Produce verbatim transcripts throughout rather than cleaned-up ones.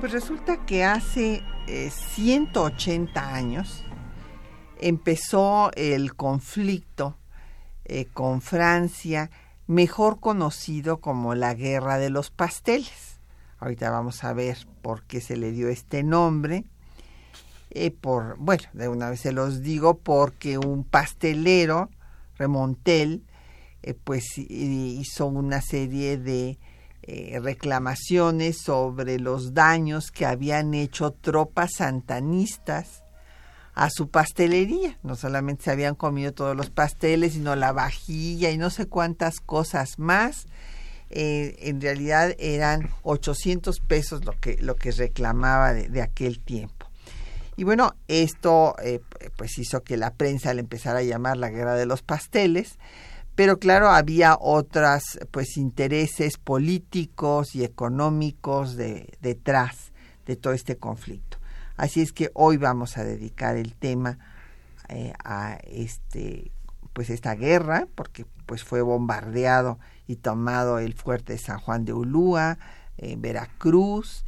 Pues resulta que hace eh, ciento ochenta años empezó el conflicto eh, con Francia, mejor conocido como la Guerra de los Pasteles. Ahorita vamos a ver por qué se le dio este nombre. Eh, por, bueno, de una vez se los digo, porque un pastelero, Remontel, eh, pues hizo una serie de Eh, reclamaciones sobre los daños que habían hecho tropas santanistas a su pastelería. No solamente se habían comido todos los pasteles, sino la vajilla y no sé cuántas cosas más. Eh, en realidad eran ochocientos pesos lo que, lo que reclamaba de, de aquel tiempo. Y bueno, esto eh, pues hizo que la prensa le empezara a llamar la Guerra de los Pasteles. Pero claro, había otras pues intereses políticos y económicos de, detrás de todo este conflicto. Así es que hoy vamos a dedicar el tema eh, a este pues esta guerra, porque pues fue bombardeado y tomado el fuerte de San Juan de Ulúa, eh, Veracruz,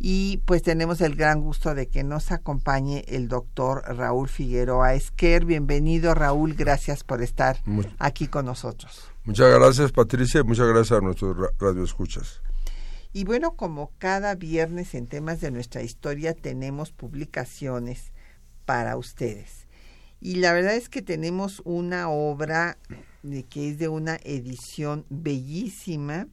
y pues tenemos el gran gusto de que nos acompañe el doctor Raúl Figueroa Esquer. Bienvenido, Raúl, gracias por estar Much- aquí con nosotros. Muchas gracias, Patricia, y muchas gracias a nuestros ra- radioescuchas. Y bueno, como cada viernes en Temas de nuestra historia tenemos publicaciones para ustedes. Y la verdad es que tenemos una obra de, que es de una edición bellísima,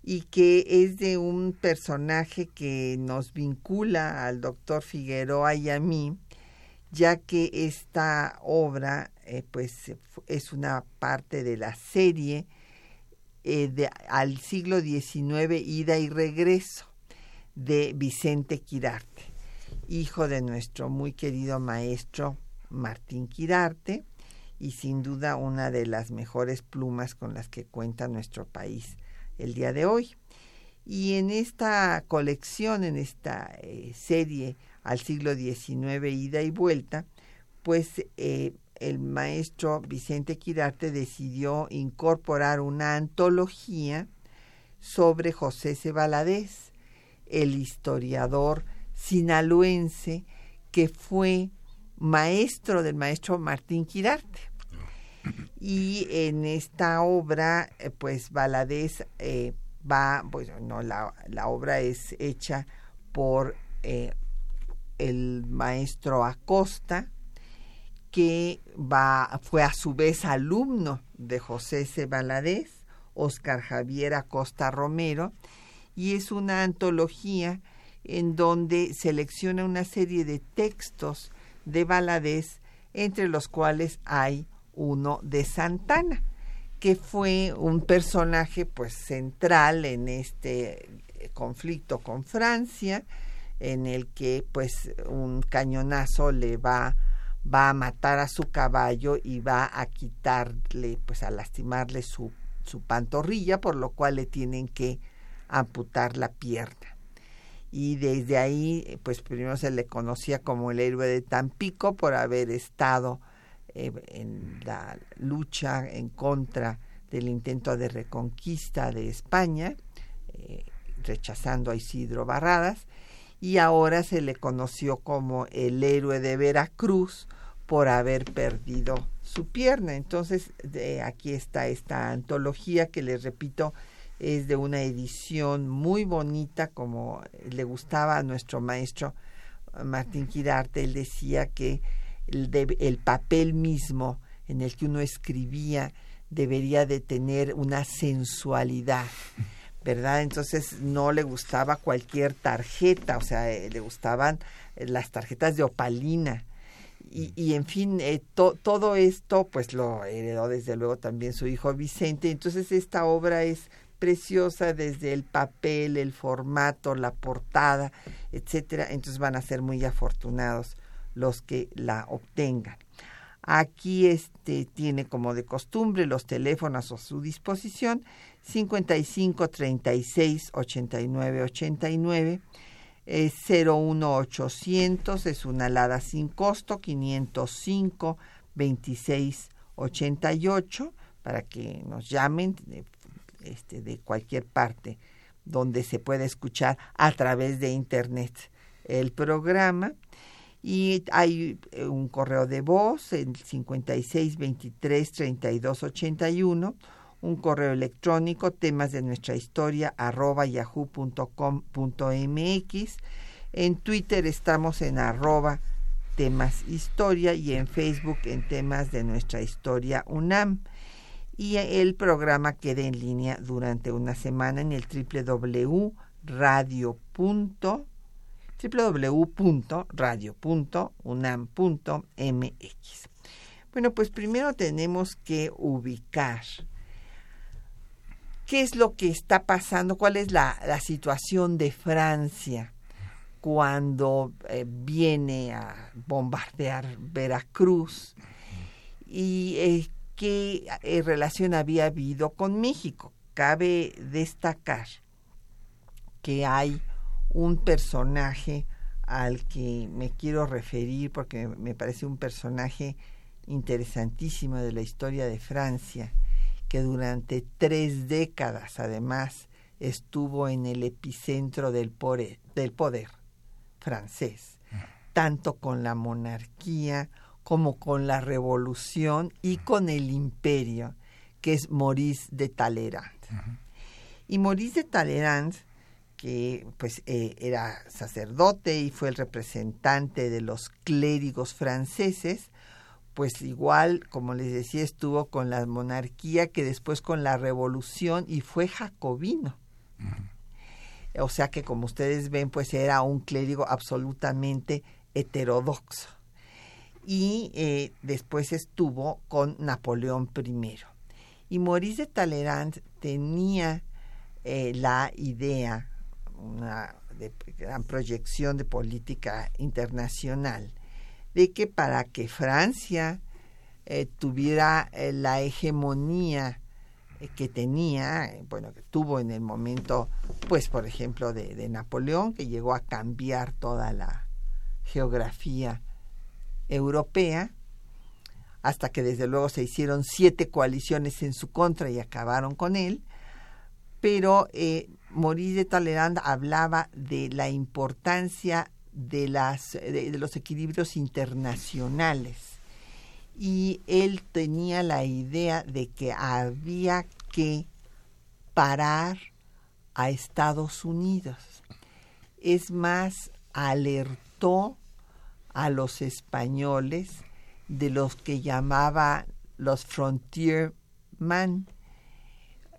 y que es de un personaje que nos vincula al doctor Figueroa y a mí, ya que esta obra eh, pues es una parte de la serie eh, de, al siglo diecinueve, Ida y Regreso, de Vicente Quirarte, hijo de nuestro muy querido maestro Martín Quirarte, y sin duda una de las mejores plumas con las que cuenta nuestro país el día de hoy. Y en esta colección, en esta eh, serie al siglo diecinueve, Ida y Vuelta, pues eh, el maestro Vicente Quirarte decidió incorporar una antología sobre José C. Valadés, el historiador sinaloense que fue maestro del maestro Martín Quirarte. Y en esta obra, pues Valadés eh, va, pues no, la, la obra es hecha por eh, el maestro Acosta, que va, fue a su vez alumno de José C. Valadés, Oscar Javier Acosta Romero, y es una antología en donde selecciona una serie de textos de Valadés, entre los cuales hay uno de Santana, que fue un personaje pues central en este conflicto con Francia, en el que pues un cañonazo le va, va a matar a su caballo y va a quitarle, pues a lastimarle su, su pantorrilla, por lo cual le tienen que amputar la pierna. Y desde ahí pues primero se le conocía como el héroe de Tampico por haber estado en la lucha en contra del intento de reconquista de España, eh, rechazando a Isidro Barradas, y ahora se le conoció como el héroe de Veracruz por haber perdido su pierna. Entonces, de, aquí está esta antología que, les repito, es de una edición muy bonita, como le gustaba a nuestro maestro Martín Quirarte. Él decía que El, de, el papel mismo en el que uno escribía debería de tener una sensualidad, ¿verdad? Entonces no le gustaba cualquier tarjeta, o sea, eh, le gustaban las tarjetas de opalina. Y, y en fin, eh, to, todo esto pues lo heredó desde luego también su hijo Vicente. Entonces esta obra es preciosa desde el papel, el formato, la portada, etcétera. Entonces van a ser muy afortunados los que la obtengan. Aquí este tiene como de costumbre los teléfonos a su disposición, cincuenta y cinco, treinta y seis, ochenta y nueve, ochenta y nueve, eh, cero uno ochocientos, es una alada sin costo, quinientos cinco, veintiséis, ochenta y ocho, para que nos llamen de, este, de cualquier parte donde se pueda escuchar a través de internet el programa. Y hay un correo de voz, el cincuenta y seis, veintitrés, treinta y dos, ochenta y uno, un correo electrónico, temas de nuestra historia, arroba yahoo punto com punto mx. En Twitter estamos en arroba temas historia y en Facebook en temas de nuestra historia UNAM. Y el programa queda en línea durante una semana en el doble u doble u doble u punto radio punto com. doble u doble u doble u punto radio punto unam punto mx. Bueno, pues primero tenemos que ubicar qué es lo que está pasando, cuál es la, la situación de Francia cuando eh, viene a bombardear Veracruz y eh, qué eh, relación había habido con México. Cabe destacar que hay un personaje al que me quiero referir porque me parece un personaje interesantísimo de la historia de Francia, que durante tres décadas además estuvo en el epicentro del poder, del poder francés, tanto con la monarquía como con la revolución y con el imperio, que es Maurice de Talleyrand. Y Maurice de Talleyrand, que pues eh, era sacerdote y fue el representante de los clérigos franceses, pues igual, como les decía, estuvo con la monarquía, que después con la revolución, y fue jacobino. Uh-huh. O sea que, como ustedes ven, pues era un clérigo absolutamente heterodoxo. Y eh, después estuvo con Napoleón primero. Y Maurice de Talleyrand tenía eh, la idea, una de gran proyección de política internacional, de que para que Francia eh, tuviera eh, la hegemonía eh, que tenía, eh, bueno, que tuvo en el momento, pues, por ejemplo, de, de Napoleón, que llegó a cambiar toda la geografía europea, hasta que desde luego se hicieron siete coaliciones en su contra y acabaron con él, pero eh, Maurice de Talleyrand hablaba de la importancia de, las, de, de los equilibrios internacionales, y él tenía la idea de que había que parar a Estados Unidos. Es más, alertó a los españoles de los que llamaba los frontier man,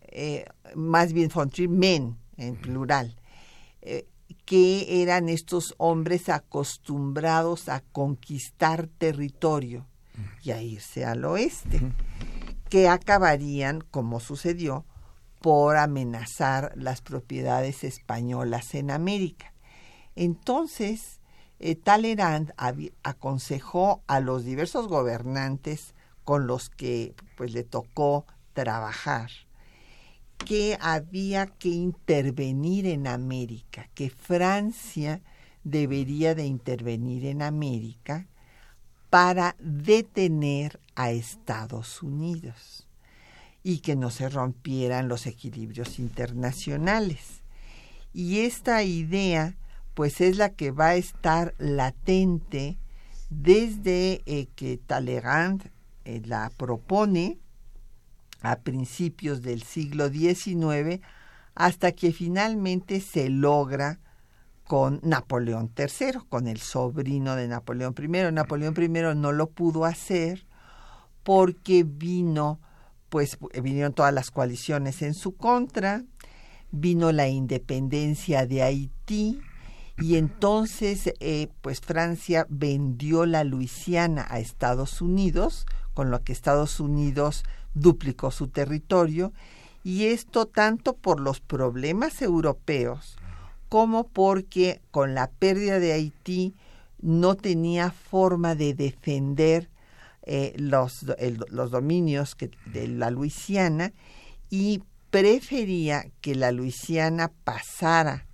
eh, más bien frontier men, en plural, eh, que eran estos hombres acostumbrados a conquistar territorio y a irse al oeste, que acabarían, como sucedió, por amenazar las propiedades españolas en América. Entonces, eh, Talleyrand ab- aconsejó a los diversos gobernantes con los que pues le tocó trabajar, que había que intervenir en América, que Francia debería de intervenir en América para detener a Estados Unidos y que no se rompieran los equilibrios internacionales. Y esta idea, pues, es la que va a estar latente desde eh, que Talleyrand eh, la propone a principios del siglo diecinueve, hasta que finalmente se logra con Napoleón tercero, con el sobrino de Napoleón primero. Napoleón primero no lo pudo hacer porque vino, pues vinieron todas las coaliciones en su contra, vino la independencia de Haití, y entonces eh, pues Francia vendió la Luisiana a Estados Unidos, con lo que Estados Unidos duplicó su territorio, y esto tanto por los problemas europeos como porque con la pérdida de Haití no tenía forma de defender eh, los, el, los dominios que, de la Luisiana, y prefería que la Luisiana pasara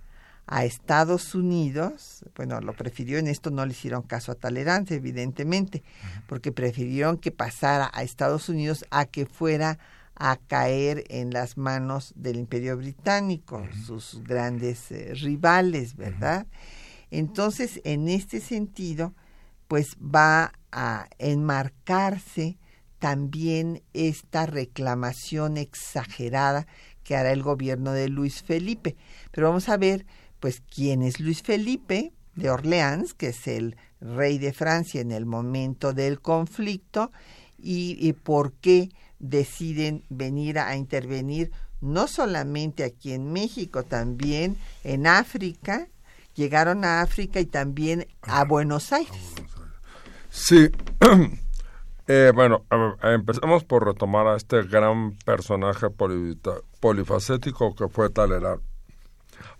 a Estados Unidos. Bueno, lo prefirió, en esto no le hicieron caso a Talleyrand, evidentemente, porque prefirieron que pasara a Estados Unidos a que fuera a caer en las manos del Imperio Británico, sus grandes eh, rivales, ¿verdad? Entonces, en este sentido, pues va a enmarcarse también esta reclamación exagerada que hará el gobierno de Luis Felipe. Pero vamos a ver, pues, quién es Luis Felipe de Orleans, que es el rey de Francia en el momento del conflicto, y, y por qué deciden venir a, a intervenir no solamente aquí en México, también en África. Llegaron a África y también a Buenos Aires. Sí. Eh, bueno, empezamos por retomar a este gran personaje polifacético que fue Talleyrand.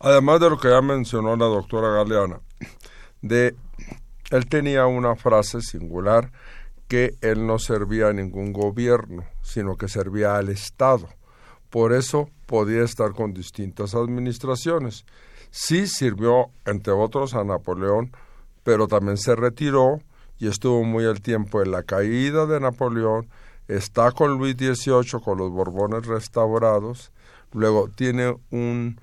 Además de lo que ya mencionó la doctora Galeana, de él tenía una frase singular, que él no servía a ningún gobierno, sino que servía al Estado. Por eso podía estar con distintas administraciones. Sí sirvió, entre otros, a Napoleón, pero también se retiró y estuvo muy al tiempo en la caída de Napoleón, está con Luis dieciocho, con los Borbones restaurados, luego tiene un,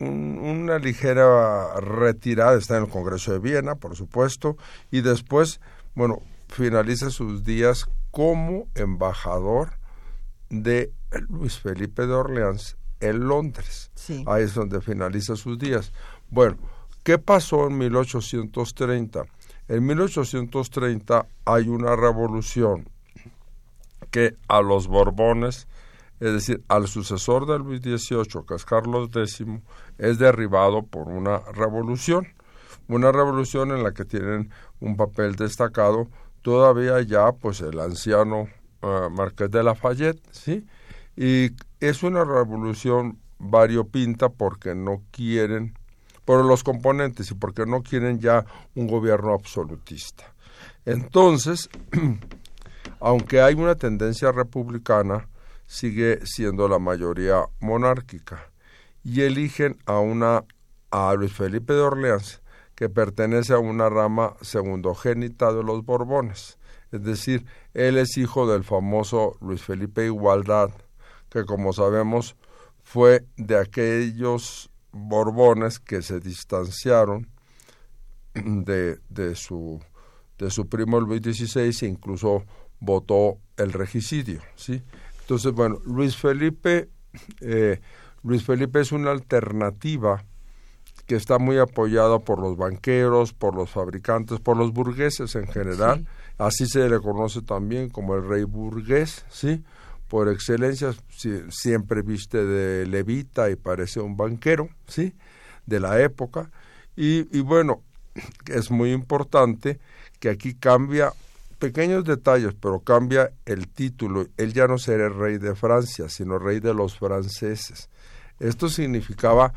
un, una ligera retirada, está en el Congreso de Viena, por supuesto, y después, bueno, finaliza sus días como embajador de Luis Felipe de Orleans en Londres. Sí. Ahí es donde finaliza sus días. Bueno, ¿qué pasó en mil ochocientos treinta? En mil ochocientos treinta hay una revolución que a los Borbones, es decir, al sucesor de Luis dieciocho, que es Carlos X, es derribado por una revolución. Una revolución en la que tienen un papel destacado todavía ya, pues, el anciano uh, Marqués de Lafayette, ¿sí? Y es una revolución variopinta porque no quieren... por los componentes y porque no quieren ya un gobierno absolutista. Entonces, aunque hay una tendencia republicana, sigue siendo la mayoría monárquica, y eligen a una a Luis Felipe de Orleans, que pertenece a una rama segundogénita de los Borbones, es decir, él es hijo del famoso Luis Felipe Igualdad, que, como sabemos, fue de aquellos Borbones que se distanciaron de, de, su, de su primo Luis dieciséis e incluso votó el regicidio, ¿sí? Entonces, bueno, Luis Felipe, eh, Luis Felipe es una alternativa que está muy apoyada por los banqueros, por los fabricantes, por los burgueses en general. Sí. Así se le conoce también como el rey burgués, ¿sí? Por excelencia, siempre viste de levita y parece un banquero, ¿sí?, de la época. Y, y bueno, es muy importante que aquí cambia pequeños detalles, pero cambia el título. Él ya no será el rey de Francia, sino rey de los franceses. Esto significaba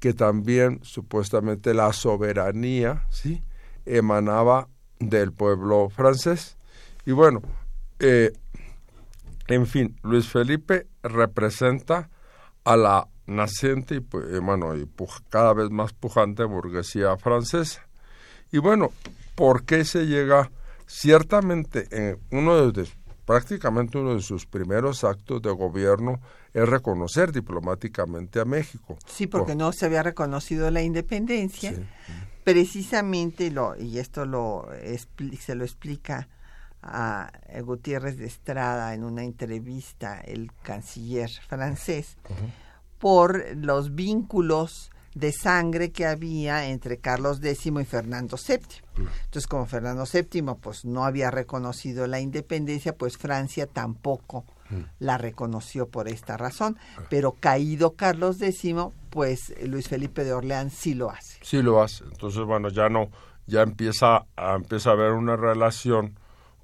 que también, supuestamente, la soberanía, ¿sí?, emanaba del pueblo francés. Y bueno, eh, en fin, Luis Felipe representa a la naciente y, bueno, y cada vez más pujante burguesía francesa. Y bueno, ¿por qué se llega? Ciertamente, eh, uno de, prácticamente uno de sus primeros actos de gobierno es reconocer diplomáticamente a México. Sí, porque oh. no se había reconocido la independencia. Sí. Precisamente, lo y esto lo se lo explica a Gutiérrez de Estrada en una entrevista, el canciller francés, uh-huh, por los vínculos de sangre que había entre Carlos X y Fernando séptimo. Uh-huh. Entonces, como Fernando séptimo pues no había reconocido la independencia, pues Francia tampoco uh-huh. la reconoció por esta razón. Uh-huh. Pero caído Carlos X, pues Luis Felipe de Orleans sí lo hace. Sí lo hace. Entonces, bueno, ya no, ya empieza a, empieza a haber una relación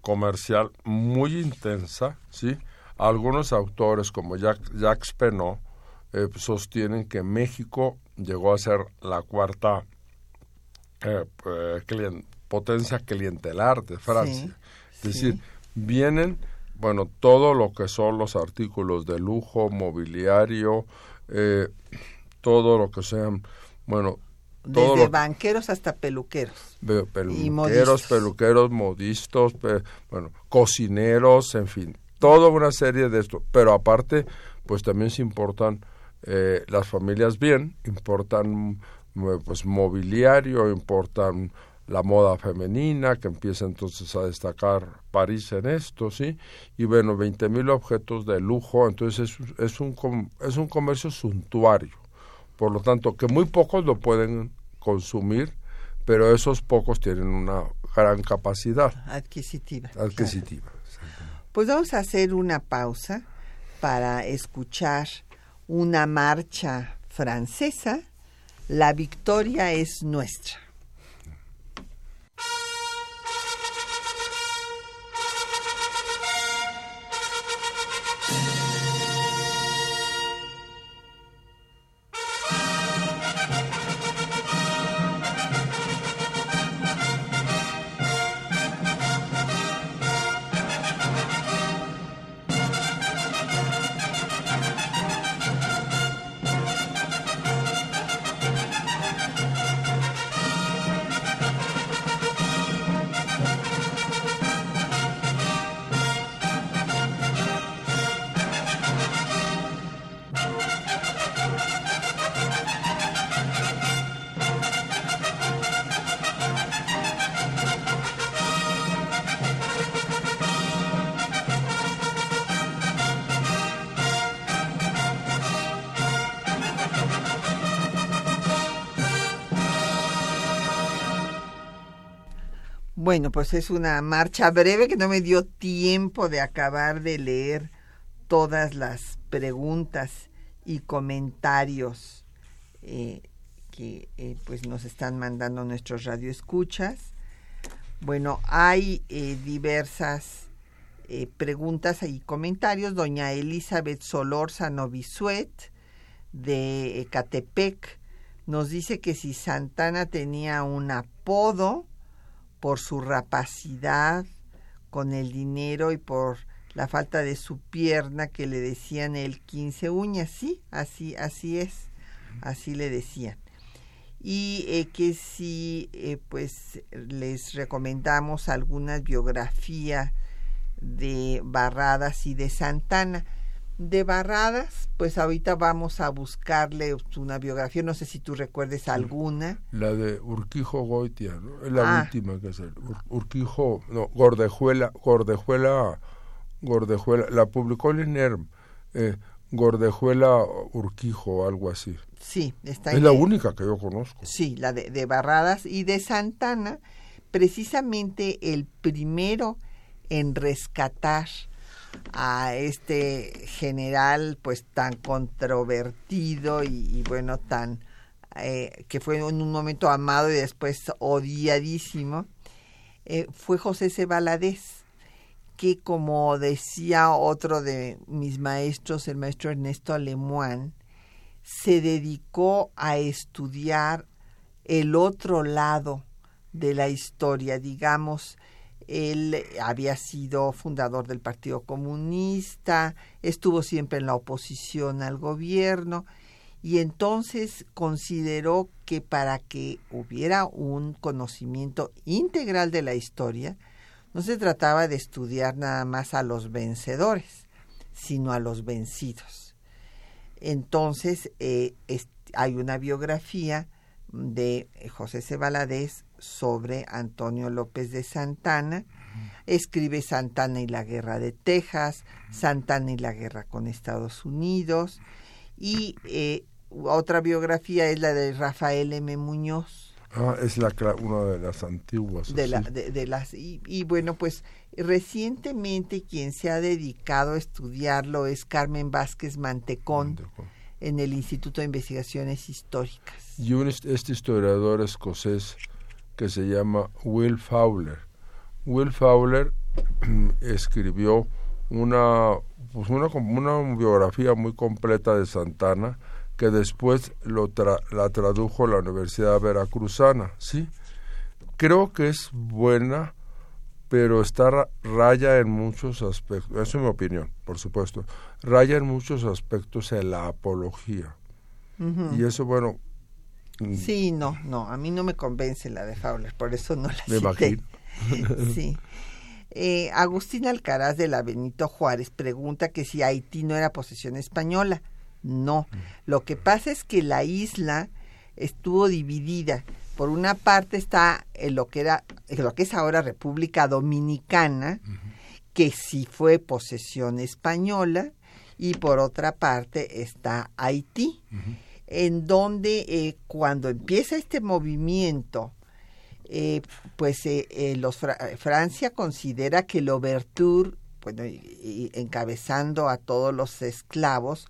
comercial muy intensa, ¿sí? Algunos autores, como Jacques, Jacques Penault, eh, sostienen que México llegó a ser la cuarta eh, eh, client, potencia clientelar de Francia. Sí, es decir, sí. vienen, bueno, todo lo que son los artículos de lujo, mobiliario, eh, todo lo que sean, bueno... Desde lo, banqueros hasta peluqueros. Peluqueros, y modistos. peluqueros, modistos, pe, bueno, cocineros, en fin, toda una serie de esto. Pero aparte, pues también se importan eh, las familias bien, importan pues mobiliario, importan la moda femenina, que empieza entonces a destacar París en esto, ¿sí? Y bueno, veinte mil objetos de lujo, entonces es, es, un, es un comercio suntuario. Por lo tanto, que muy pocos lo pueden consumir, pero esos pocos tienen una gran capacidad adquisitiva. Adquisitiva. Claro. Pues vamos a hacer una pausa para escuchar una marcha francesa. La victoria es nuestra. Bueno, pues es una marcha breve que no me dio tiempo de acabar de leer todas las preguntas y comentarios eh, que eh, pues nos están mandando nuestros radioescuchas. Bueno, hay eh, diversas eh, preguntas y comentarios. Doña Elizabeth Solórzano Bisuet de Ecatepec nos dice que si Santana tenía un apodo por su rapacidad con el dinero y por la falta de su pierna que le decían el quince uñas. Sí, así, así es, así le decían. Y eh, que si eh, pues les recomendamos algunas biografías de Barradas y de Santana. De Barradas, pues ahorita vamos a buscarle una biografía, no sé si tú recuerdes alguna. La de Urquijo Goitia, ¿no? Es la ah. última que es el Ur, Urquijo, no, Gordejuela, Gordejuela, Gordejuela, la publicó el I N E R M, eh, Gordejuela Urquijo, algo así. Sí, está ahí. Es la única que yo conozco. Sí, la de, de Barradas y de Santana, precisamente el primero en rescatar a este general pues tan controvertido y, y bueno tan eh, que fue en un momento amado y después odiadísimo eh, fue José C. Valadés, que como decía otro de mis maestros, el maestro Ernesto Lemoine, se dedicó a estudiar el otro lado de la historia, digamos. Él había sido fundador del Partido Comunista, estuvo siempre en la oposición al gobierno y entonces consideró que para que hubiera un conocimiento integral de la historia, no se trataba de estudiar nada más a los vencedores, sino a los vencidos. Entonces eh, es, hay una biografía de José C. Valadés sobre Antonio López de Santana. Escribe Santana y la Guerra de Texas, Santana y la Guerra con Estados Unidos, y eh, otra biografía es la de Rafael M. Muñoz. Ah, es la, una de las antiguas. De la, de, de las, y, y bueno, pues recientemente quien se ha dedicado a estudiarlo es Carmen Vázquez Mantecón. Mantecón. En el Instituto de Investigaciones Históricas. Y un, este historiador escocés que se llama Will Fowler. Will Fowler escribió una, pues una, una biografía muy completa de Santana, que después lo tra- la tradujo la Universidad Veracruzana, ¿sí? Creo que es buena, pero está ra- raya en muchos aspectos, eso es mi opinión, por supuesto, raya en muchos aspectos en la apología. Uh-huh. Y eso, bueno... Sí, no, no, a mí no me convence la de Fowler, por eso no la cité. Me imagino. Sí. Eh, Agustín Alcaraz de la Benito Juárez pregunta que si Haití no era posesión española. No, lo que pasa es que la isla estuvo dividida. Por una parte está lo que era, lo que es ahora República Dominicana, uh-huh, que sí fue posesión española, y por otra parte está Haití, uh-huh, en donde eh, cuando empieza este movimiento, eh, pues eh, eh, los Fra- Francia considera que L'Overture, bueno, y, y encabezando a todos los esclavos,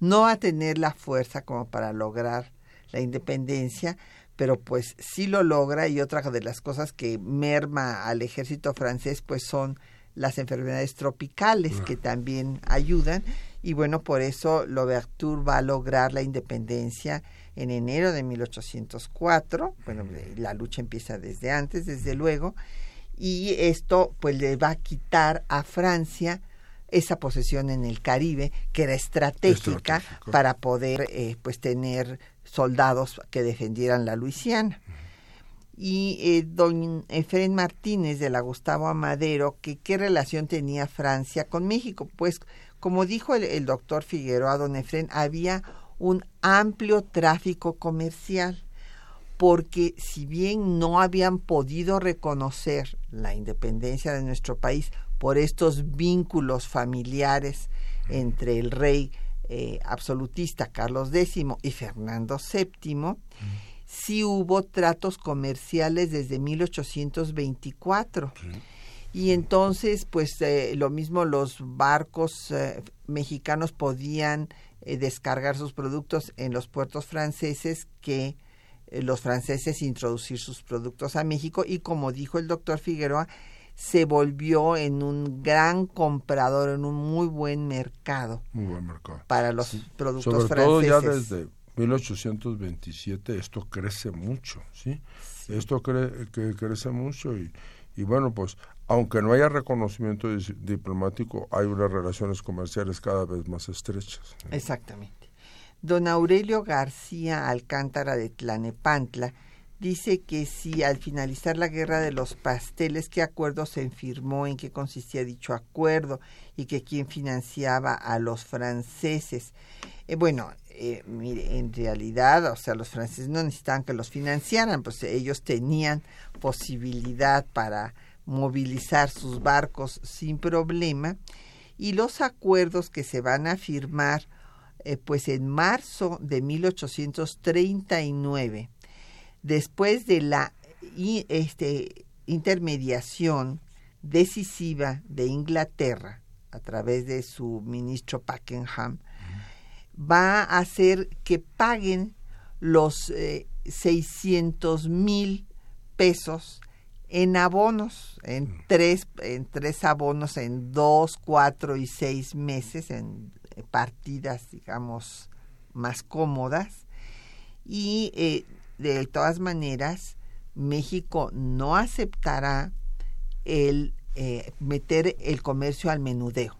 no va a tener la fuerza como para lograr la independencia, pero pues sí lo logra, y otra de las cosas que merma al ejército francés pues son las enfermedades tropicales, no, que también ayudan, y bueno, por eso L'Overture va a lograr la independencia en enero de mil ochocientos cuatro, bueno, la lucha empieza desde antes, desde luego, y esto pues le va a quitar a Francia esa posesión en el Caribe, que era estratégica, estratégico, para poder eh, pues tener soldados que defendieran la Luisiana. Y eh, don Efrén Martínez de la Gustavo Amadero, que qué relación tenía Francia con México. Pues como dijo el, el doctor Figueroa, don Efrén, había un amplio tráfico comercial, porque si bien no habían podido reconocer la independencia de nuestro país por estos vínculos familiares entre el rey eh, absolutista Carlos equis y Fernando séptimo, sí hubo tratos comerciales desde mil ochocientos veinticuatro. Sí. Y entonces, pues, eh, lo mismo los barcos eh, mexicanos podían eh, descargar sus productos en los puertos franceses que... los franceses introducir sus productos a México, y como dijo el doctor Figueroa, se volvió en un gran comprador, en un muy buen mercado, muy buen mercado para los sí, productos sobre franceses. Sobre todo ya desde mil ochocientos veintisiete esto crece mucho, ¿sí? Sí. Esto cre- que crece mucho y, y bueno, pues aunque no haya reconocimiento dis- diplomático, hay unas relaciones comerciales cada vez más estrechas, ¿sí? Exactamente. Don Aurelio García Alcántara de Tlanepantla dice que si al finalizar la Guerra de los Pasteles, ¿qué acuerdo se firmó? ¿En qué consistía dicho acuerdo? ¿Y que quién financiaba a los franceses? Eh, bueno, eh, mire, en realidad, o sea, los franceses no necesitaban que los financiaran, pues ellos tenían posibilidad para movilizar sus barcos sin problema. Y los acuerdos que se van a firmar, Eh, pues en marzo de mil ochocientos treinta y nueve, después de la i, este, intermediación decisiva de Inglaterra a través de su ministro Pakenham, va a hacer que paguen los eh, seiscientos mil pesos en abonos, en tres, en tres abonos, en dos, cuatro y seis meses, en partidas, digamos, más cómodas, y eh, de todas maneras México no aceptará el eh, meter el comercio al menudeo.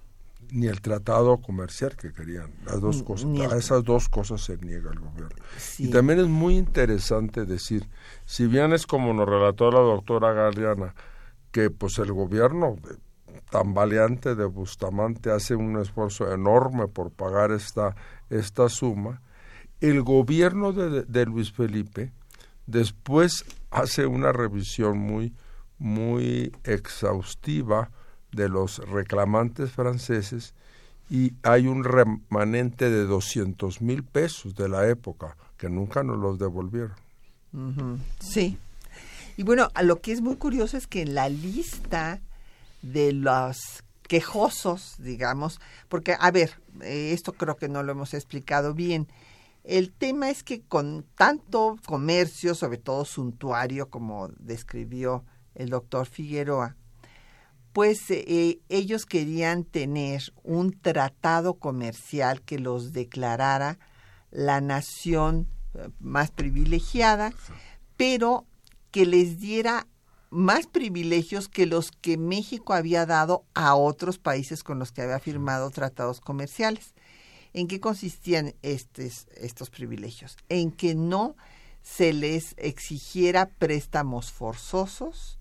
Ni el tratado comercial que querían, las dos cosas, el... a esas dos cosas se niega el gobierno. Sí. Y también es muy interesante decir, si bien es como nos relató la doctora Galeana, que pues el gobierno... de, tan valiente de Bustamante hace un esfuerzo enorme por pagar esta, esta suma. El gobierno de, de Luis Felipe después hace una revisión muy, muy exhaustiva de los reclamantes franceses, y hay un remanente de doscientos mil pesos de la época que nunca nos los devolvieron. Uh-huh. Sí. Y bueno, lo que es muy curioso es que en la lista de los quejosos, digamos, porque, a ver, eh, esto creo que no lo hemos explicado bien. El tema es que con tanto comercio, sobre todo suntuario, como describió el doctor Figueroa, pues eh, ellos querían tener un tratado comercial que los declarara la nación más privilegiada, pero que les diera más privilegios que los que México había dado a otros países con los que había firmado tratados comerciales. ¿En qué consistían estos, estos privilegios? En que no se les exigiera préstamos forzosos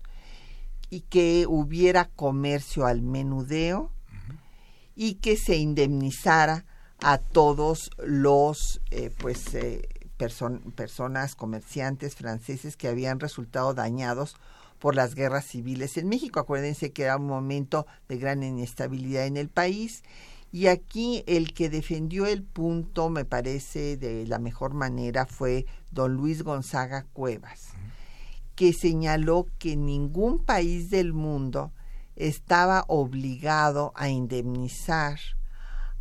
y que hubiera comercio al menudeo y que se indemnizara a todos los eh, pues eh, person, personas, comerciantes franceses que habían resultado dañados por las guerras civiles en México. Acuérdense que era un momento de gran inestabilidad en el país, y aquí el que defendió el punto, me parece, de la mejor manera fue don Luis Gonzaga Cuevas, que señaló que ningún país del mundo estaba obligado a indemnizar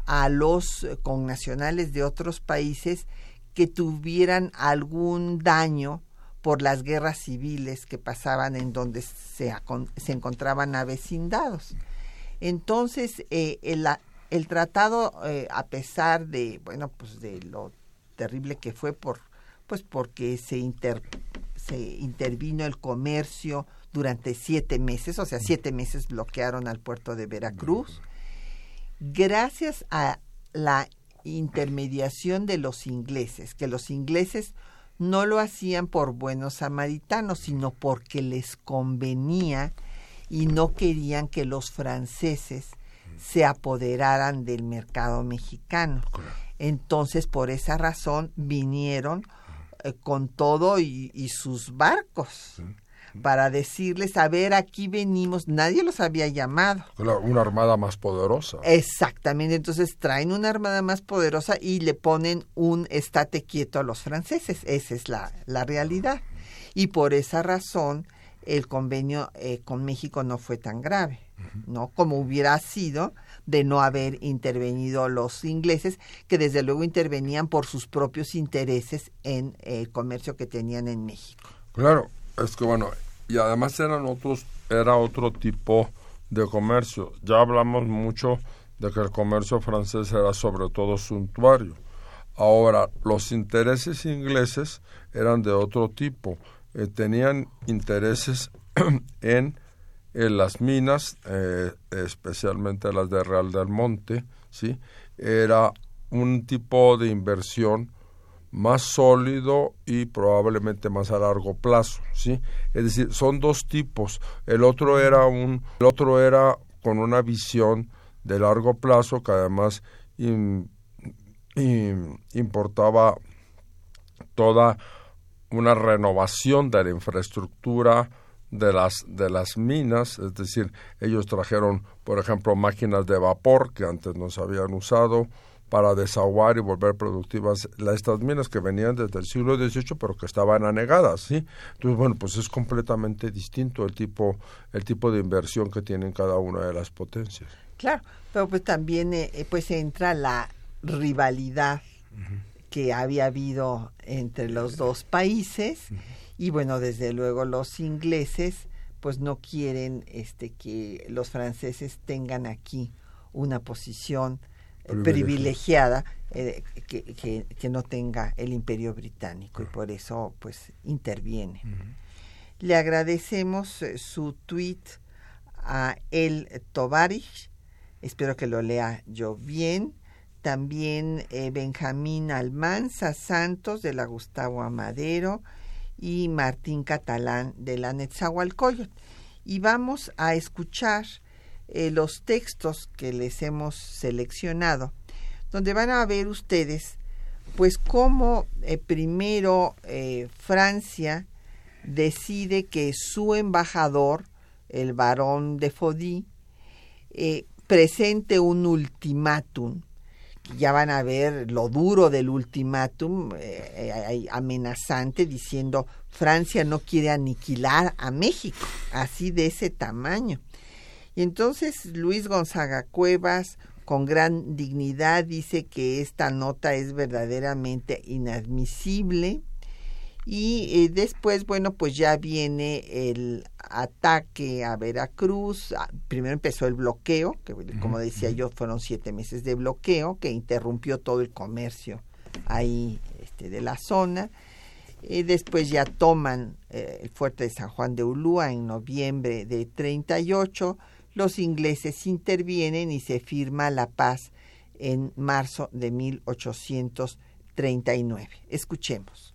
a los connacionales de otros países que tuvieran algún daño por las guerras civiles que pasaban en donde se, se encontraban avecindados. Entonces, eh, el, el tratado, eh, a pesar de, bueno, pues de lo terrible que fue, por, pues porque se, inter, se intervino el comercio durante siete meses, o sea, siete meses bloquearon al puerto de Veracruz. Gracias a la intermediación de los ingleses, que los ingleses no lo hacían por buenos samaritanos, sino porque les convenía y no querían que los franceses se apoderaran del mercado mexicano. Entonces, por esa razón, vinieron eh, con todo y, y sus barcos, para decirles, a ver, aquí venimos. Nadie los había llamado. Una armada más poderosa. Exactamente. Entonces traen una armada más poderosa y le ponen un estate quieto a los franceses. Esa es la, la realidad. Y por esa razón el convenio eh, con México no fue tan grave, ¿no? Como hubiera sido de no haber intervenido los ingleses, que desde luego intervenían por sus propios intereses en el comercio que tenían en México. Claro. Es que bueno, y además eran otros, era otro tipo de comercio. Ya hablamos mucho de que el comercio francés era sobre todo suntuario. Ahora, los intereses ingleses eran de otro tipo. Eh, tenían intereses en, en las minas, eh, especialmente las de Real del Monte, ¿sí? Era un tipo de inversión más sólido y probablemente más a largo plazo, ¿sí? Es decir, son dos tipos. El otro era un, el otro era con una visión de largo plazo que además in, in, importaba toda una renovación de la infraestructura de las de las minas, es decir, ellos trajeron, por ejemplo, máquinas de vapor que antes no se habían usado, para desaguar y volver productivas la, estas minas que venían desde el siglo dieciocho pero que estaban anegadas, ¿sí? Entonces, bueno, pues es completamente distinto el tipo el tipo de inversión que tienen cada una de las potencias. Claro, pero pues también eh, pues entra la rivalidad uh-huh. que había habido entre los dos países uh-huh. y bueno, desde luego los ingleses pues no quieren este que los franceses tengan aquí una posición privilegiada eh, que, que, que no tenga el Imperio Británico, y por eso pues interviene. Uh-huh. Le agradecemos eh, su tuit a El Tovarich, espero que lo lea yo bien. También eh, Benjamín Almanza Santos de la Gustavo Amadero y Martín Catalán de la Netzahualcóyotl. Y vamos a escuchar Eh, los textos que les hemos seleccionado, donde van a ver ustedes pues cómo eh, primero eh, Francia decide que su embajador, el barón de Fodí, eh, presente un ultimátum. Ya van a ver lo duro del ultimátum, eh, amenazante, diciendo Francia no quiere aniquilar a México, así de ese tamaño. Y entonces Luis Gonzaga Cuevas, con gran dignidad, dice que esta nota es verdaderamente inadmisible. Y eh, después, bueno, pues ya viene el ataque a Veracruz. Primero empezó el bloqueo, que como decía yo, fueron siete meses de bloqueo, que interrumpió todo el comercio ahí este, de la zona. Y después ya toman eh, el fuerte de San Juan de Ulúa en noviembre de treinta y ocho. Los ingleses intervienen y se firma la paz en marzo de mil ochocientos treinta y nueve. Escuchemos.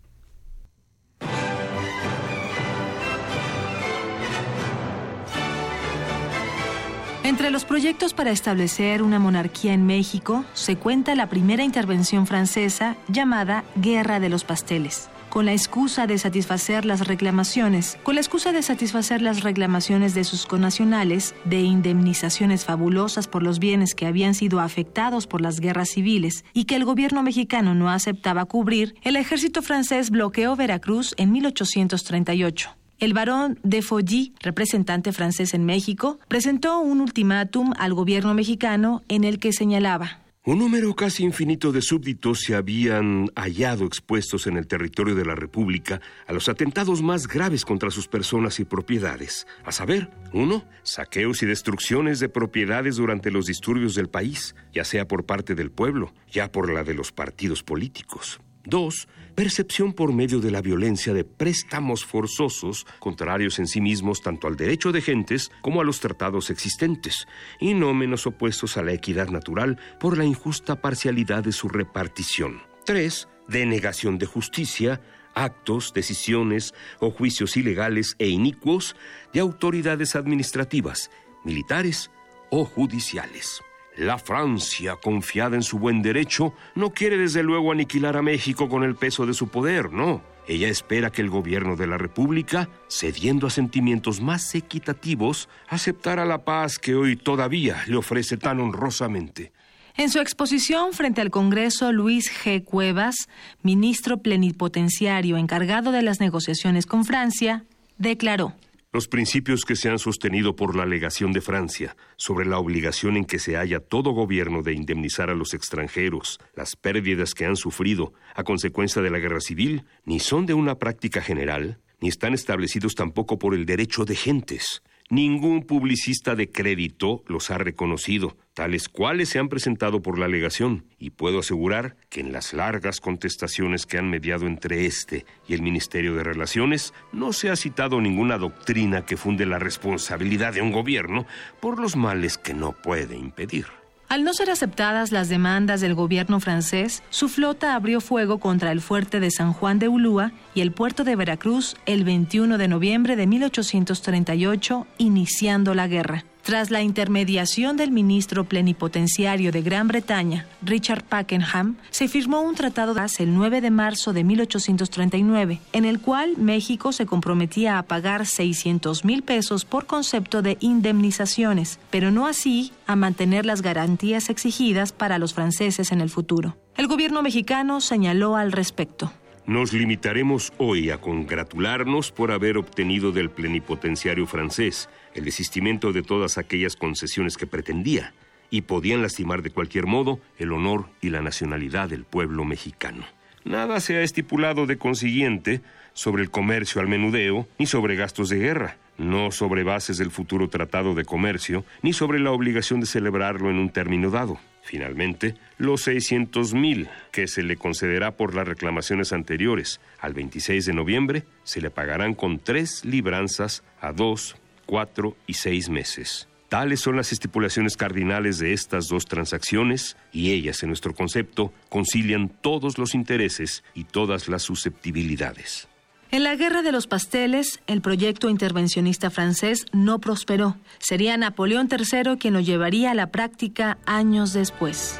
Entre los proyectos para establecer una monarquía en México se cuenta la primera intervención francesa llamada Guerra de los Pasteles, con la excusa de satisfacer las reclamaciones, con la excusa de satisfacer las reclamaciones de sus connacionales de indemnizaciones fabulosas por los bienes que habían sido afectados por las guerras civiles y que el gobierno mexicano no aceptaba cubrir, el ejército francés bloqueó Veracruz en mil ochocientos treinta y ocho. El barón de Fodí, representante francés en México, presentó un ultimátum al gobierno mexicano en el que señalaba: un número casi infinito de súbditos se habían hallado expuestos en el territorio de la República a los atentados más graves contra sus personas y propiedades, a saber, uno, saqueos y destrucciones de propiedades durante los disturbios del país, ya sea por parte del pueblo, ya por la de los partidos políticos. Dos, percepción por medio de la violencia de préstamos forzosos, contrarios en sí mismos tanto al derecho de gentes como a los tratados existentes, y no menos opuestos a la equidad natural por la injusta parcialidad de su repartición. Tres, denegación de justicia, actos, decisiones o juicios ilegales e inicuos de autoridades administrativas, militares o judiciales. La Francia, confiada en su buen derecho, no quiere desde luego aniquilar a México con el peso de su poder, no. Ella espera que el gobierno de la República, cediendo a sentimientos más equitativos, aceptara la paz que hoy todavía le ofrece tan honrosamente. En su exposición frente al Congreso, Luis G. Cuevas, ministro plenipotenciario encargado de las negociaciones con Francia, declaró: los principios que se han sostenido por la alegación de Francia sobre la obligación en que se halla todo gobierno de indemnizar a los extranjeros las pérdidas que han sufrido a consecuencia de la guerra civil ni son de una práctica general, ni están establecidos tampoco por el derecho de gentes. Ningún publicista de crédito los ha reconocido, tales cuales se han presentado por la alegación, y puedo asegurar que en las largas contestaciones que han mediado entre este y el Ministerio de Relaciones no se ha citado ninguna doctrina que funde la responsabilidad de un gobierno por los males que no puede impedir. Al no ser aceptadas las demandas del gobierno francés, su flota abrió fuego contra el fuerte de San Juan de Ulúa y el puerto de Veracruz el veintiuno de noviembre de mil ochocientos treinta y ocho, iniciando la guerra. Tras la intermediación del ministro plenipotenciario de Gran Bretaña, Richard Pakenham, se firmó un tratado de paz el nueve de marzo de mil ochocientos treinta y nueve, en el cual México se comprometía a pagar seiscientos mil pesos por concepto de indemnizaciones, pero no así a mantener las garantías exigidas para los franceses en el futuro. El gobierno mexicano señaló al respecto: nos limitaremos hoy a congratularnos por haber obtenido del plenipotenciario francés el desistimiento de todas aquellas concesiones que pretendía y podían lastimar de cualquier modo el honor y la nacionalidad del pueblo mexicano. Nada se ha estipulado de consiguiente sobre el comercio al menudeo ni sobre gastos de guerra, no sobre bases del futuro tratado de comercio ni sobre la obligación de celebrarlo en un término dado. Finalmente, los seiscientos mil que se le concederá por las reclamaciones anteriores al veintiséis de noviembre se le pagarán con tres libranzas a dos, cuatro y seis meses. Tales son las estipulaciones cardinales de estas dos transacciones y ellas, en nuestro concepto, concilian todos los intereses y todas las susceptibilidades. En la Guerra de los Pasteles, el proyecto intervencionista francés no prosperó. Sería Napoleón tercero quien lo llevaría a la práctica años después.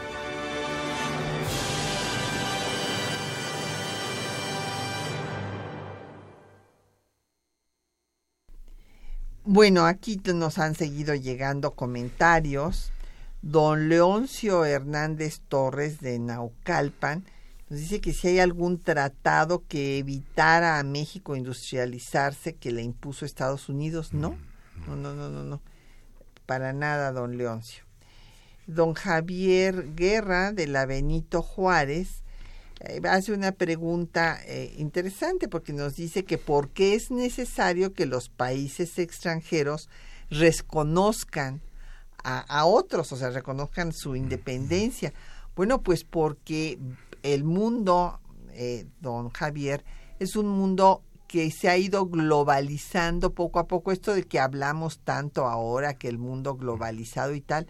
Bueno, aquí nos han seguido llegando comentarios. Don Leoncio Hernández Torres de Naucalpan nos dice que si hay algún tratado que evitara a México industrializarse que le impuso Estados Unidos, ¿no? No, no, no, no, no. Para nada, don Leoncio. Don Javier Guerra de la Benito Juárez hace una pregunta eh, interesante, porque nos dice que por qué es necesario que los países extranjeros reconozcan a, a otros, o sea, reconozcan su independencia. Bueno, pues porque el mundo, eh, don Javier, es un mundo que se ha ido globalizando poco a poco. Esto de que hablamos tanto ahora, que el mundo globalizado y tal,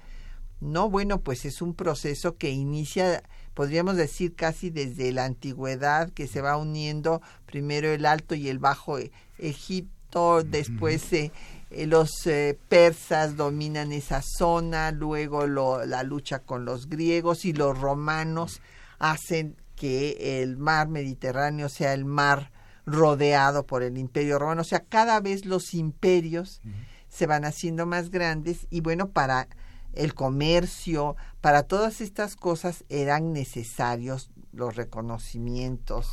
no, bueno, pues es un proceso que inicia, podríamos decir, casi desde la antigüedad, que se va uniendo primero el Alto y el Bajo Egipto, después eh, los eh, persas dominan esa zona, luego lo, la lucha con los griegos, y los romanos hacen que el mar Mediterráneo sea el mar rodeado por el Imperio Romano. O sea, cada vez los imperios uh-huh. se van haciendo más grandes, y bueno, para el comercio, para todas estas cosas eran necesarios los reconocimientos.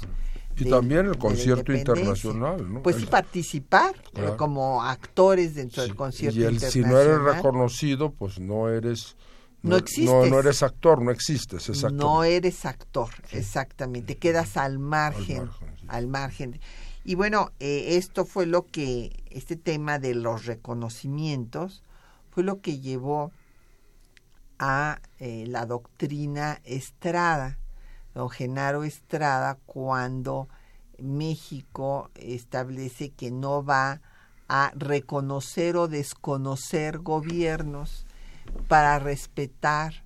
Y de, también el concierto internacional, ¿no? Pues sí, participar, claro, como actores dentro sí. del concierto y el, internacional. Y si no eres reconocido, pues no eres... No, no existes. No, no eres actor, no existes, exactamente. No eres actor, sí. exactamente. Quedas al margen, al margen. Sí. Al margen. Y bueno, eh, esto fue lo que, este tema de los reconocimientos, fue lo que llevó a eh, la doctrina Estrada, don Genaro Estrada, cuando México establece que no va a reconocer o desconocer gobiernos para respetar,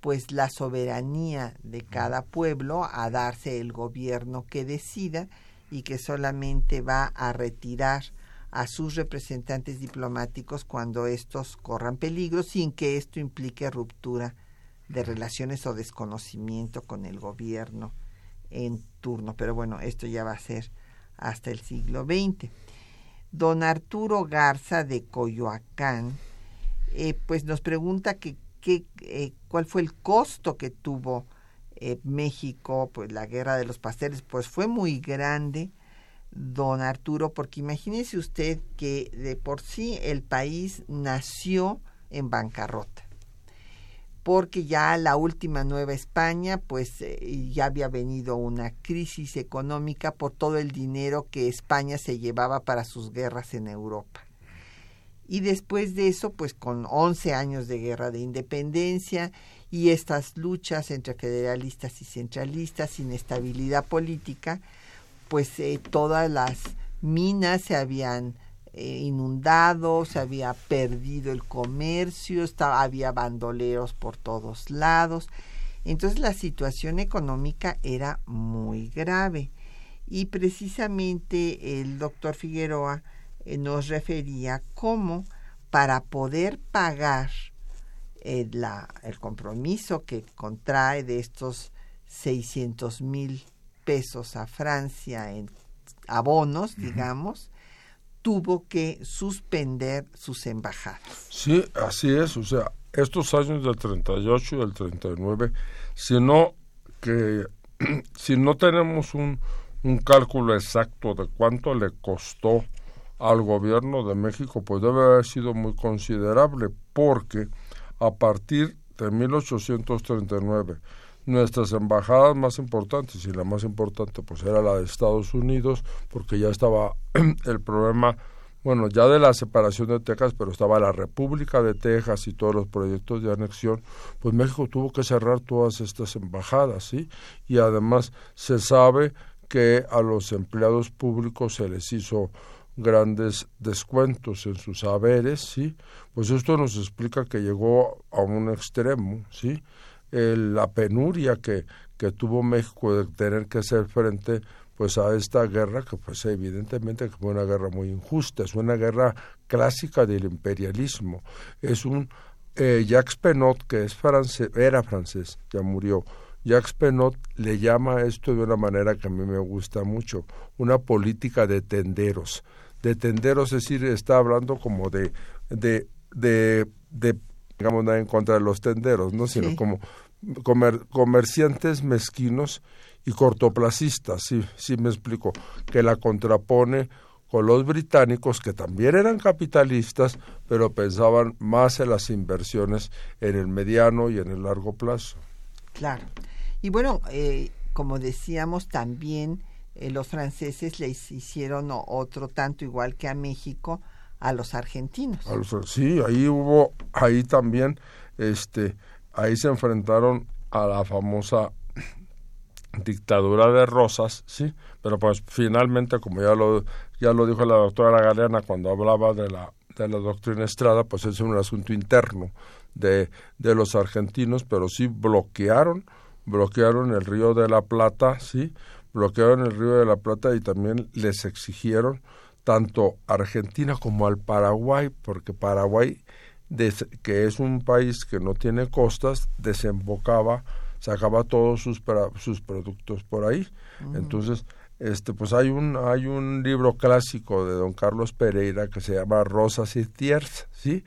pues, la soberanía de cada pueblo, a darse el gobierno que decida, y que solamente va a retirar a sus representantes diplomáticos cuando estos corran peligro, sin que esto implique ruptura de relaciones o desconocimiento con el gobierno en turno. Pero bueno, esto ya va a ser hasta el siglo veinte. Don Arturo Garza de Coyoacán, eh, pues nos pregunta que, que eh, cuál fue el costo que tuvo eh, México, pues la Guerra de los Pasteles. Pues fue muy grande, don Arturo, porque imagínese usted que de por sí el país nació en bancarrota, porque ya la última Nueva España, pues eh, ya había venido una crisis económica por todo el dinero que España se llevaba para sus guerras en Europa. Y después de eso, pues con once años de guerra de independencia y estas luchas entre federalistas y centralistas, inestabilidad política, pues eh, todas las minas se habían eh, inundado, se había perdido el comercio, estaba, había bandoleros por todos lados. Entonces la situación económica era muy grave. Y precisamente el doctor Figueroa eh, nos refería cómo, para poder pagar eh, la, el compromiso que contrae de estos seiscientos mil pesos a Francia en abonos, uh-huh. digamos, tuvo que suspender sus embajadas. Sí, así es. O sea, estos años del treinta y ocho y del treinta y nueve, si no, que, si no tenemos un, un cálculo exacto de cuánto le costó al gobierno de México, pues debe haber sido muy considerable, porque a partir de mil ochocientos treinta y nueve, nuestras embajadas más importantes, y la más importante pues era la de Estados Unidos, porque ya estaba el problema, bueno, ya de la separación de Texas, pero estaba la República de Texas y todos los proyectos de anexión, pues México tuvo que cerrar todas estas embajadas, ¿sí? Y además se sabe que a los empleados públicos se les hizo grandes descuentos en sus haberes, ¿sí? Pues esto nos explica que llegó a un extremo, ¿sí? La penuria que, que tuvo México de tener que hacer frente pues a esta guerra, que pues evidentemente fue una guerra muy injusta, es una guerra clásica del imperialismo. Es un eh, Jacques Penault, que es francés, era francés, ya murió. Jacques Penault le llama esto de una manera que a mí me gusta mucho, una política de tenderos. De tenderos, es decir, está hablando como de de de, de digamos, nada en contra de los tenderos, ¿no? Sino sí. como comer, comerciantes mezquinos y cortoplacistas, sí, sí me explico, que la contrapone con los británicos, que también eran capitalistas, pero pensaban más en las inversiones en el mediano y en el largo plazo. Claro. Y bueno, eh, como decíamos, también eh, los franceses les hicieron otro tanto, igual que a México, a los argentinos. A los, sí, ahí hubo, ahí también, este, ahí se enfrentaron a la famosa dictadura de Rosas, sí, pero pues finalmente, como ya lo ya lo dijo la doctora Galeana cuando hablaba de la de la doctrina Estrada, pues es un asunto interno de de los argentinos, pero sí bloquearon bloquearon el Río de la Plata, sí, bloquearon el Río de la Plata y también les exigieron tanto a Argentina como al Paraguay, porque Paraguay, des, que es un país que no tiene costas, desembocaba, sacaba todos sus sus productos por ahí. Uh-huh. Entonces, este pues hay un hay un libro clásico de don Carlos Pereira que se llama Rosas y Thiers, ¿sí?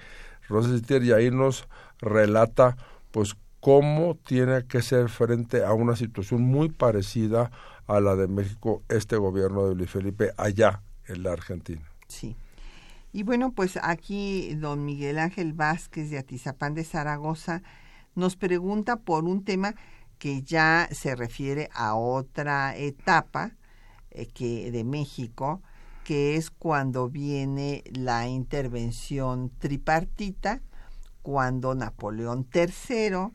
Rosas y Thiers, y ahí nos relata pues cómo tiene que ser frente a una situación muy parecida a la de México este gobierno de Luis Felipe allá en la Argentina. Sí. Y bueno, pues aquí don Miguel Ángel Vázquez de Atizapán de Zaragoza nos pregunta por un tema que ya se refiere a otra etapa eh, que de México, que es cuando viene la intervención tripartita, cuando Napoleón tercero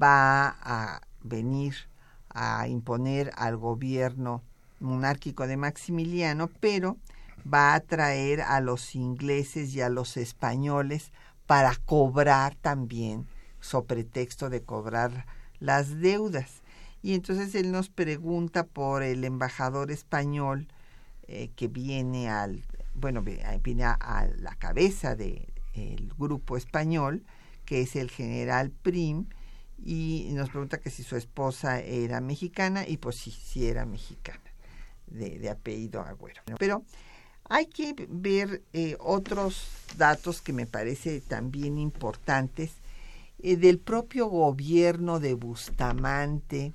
va a venir a imponer al gobierno monárquico de Maximiliano, pero va a traer a los ingleses y a los españoles para cobrar también, sobre texto de cobrar las deudas. Y entonces él nos pregunta por el embajador español eh, que viene al bueno viene a, a la cabeza del el grupo español, que es el general Prim, y nos pregunta que si su esposa era mexicana, y pues sí, sí era mexicana, de, de apellido Agüero. Pero hay que ver eh, otros datos que me parece también importantes, del propio gobierno de Bustamante,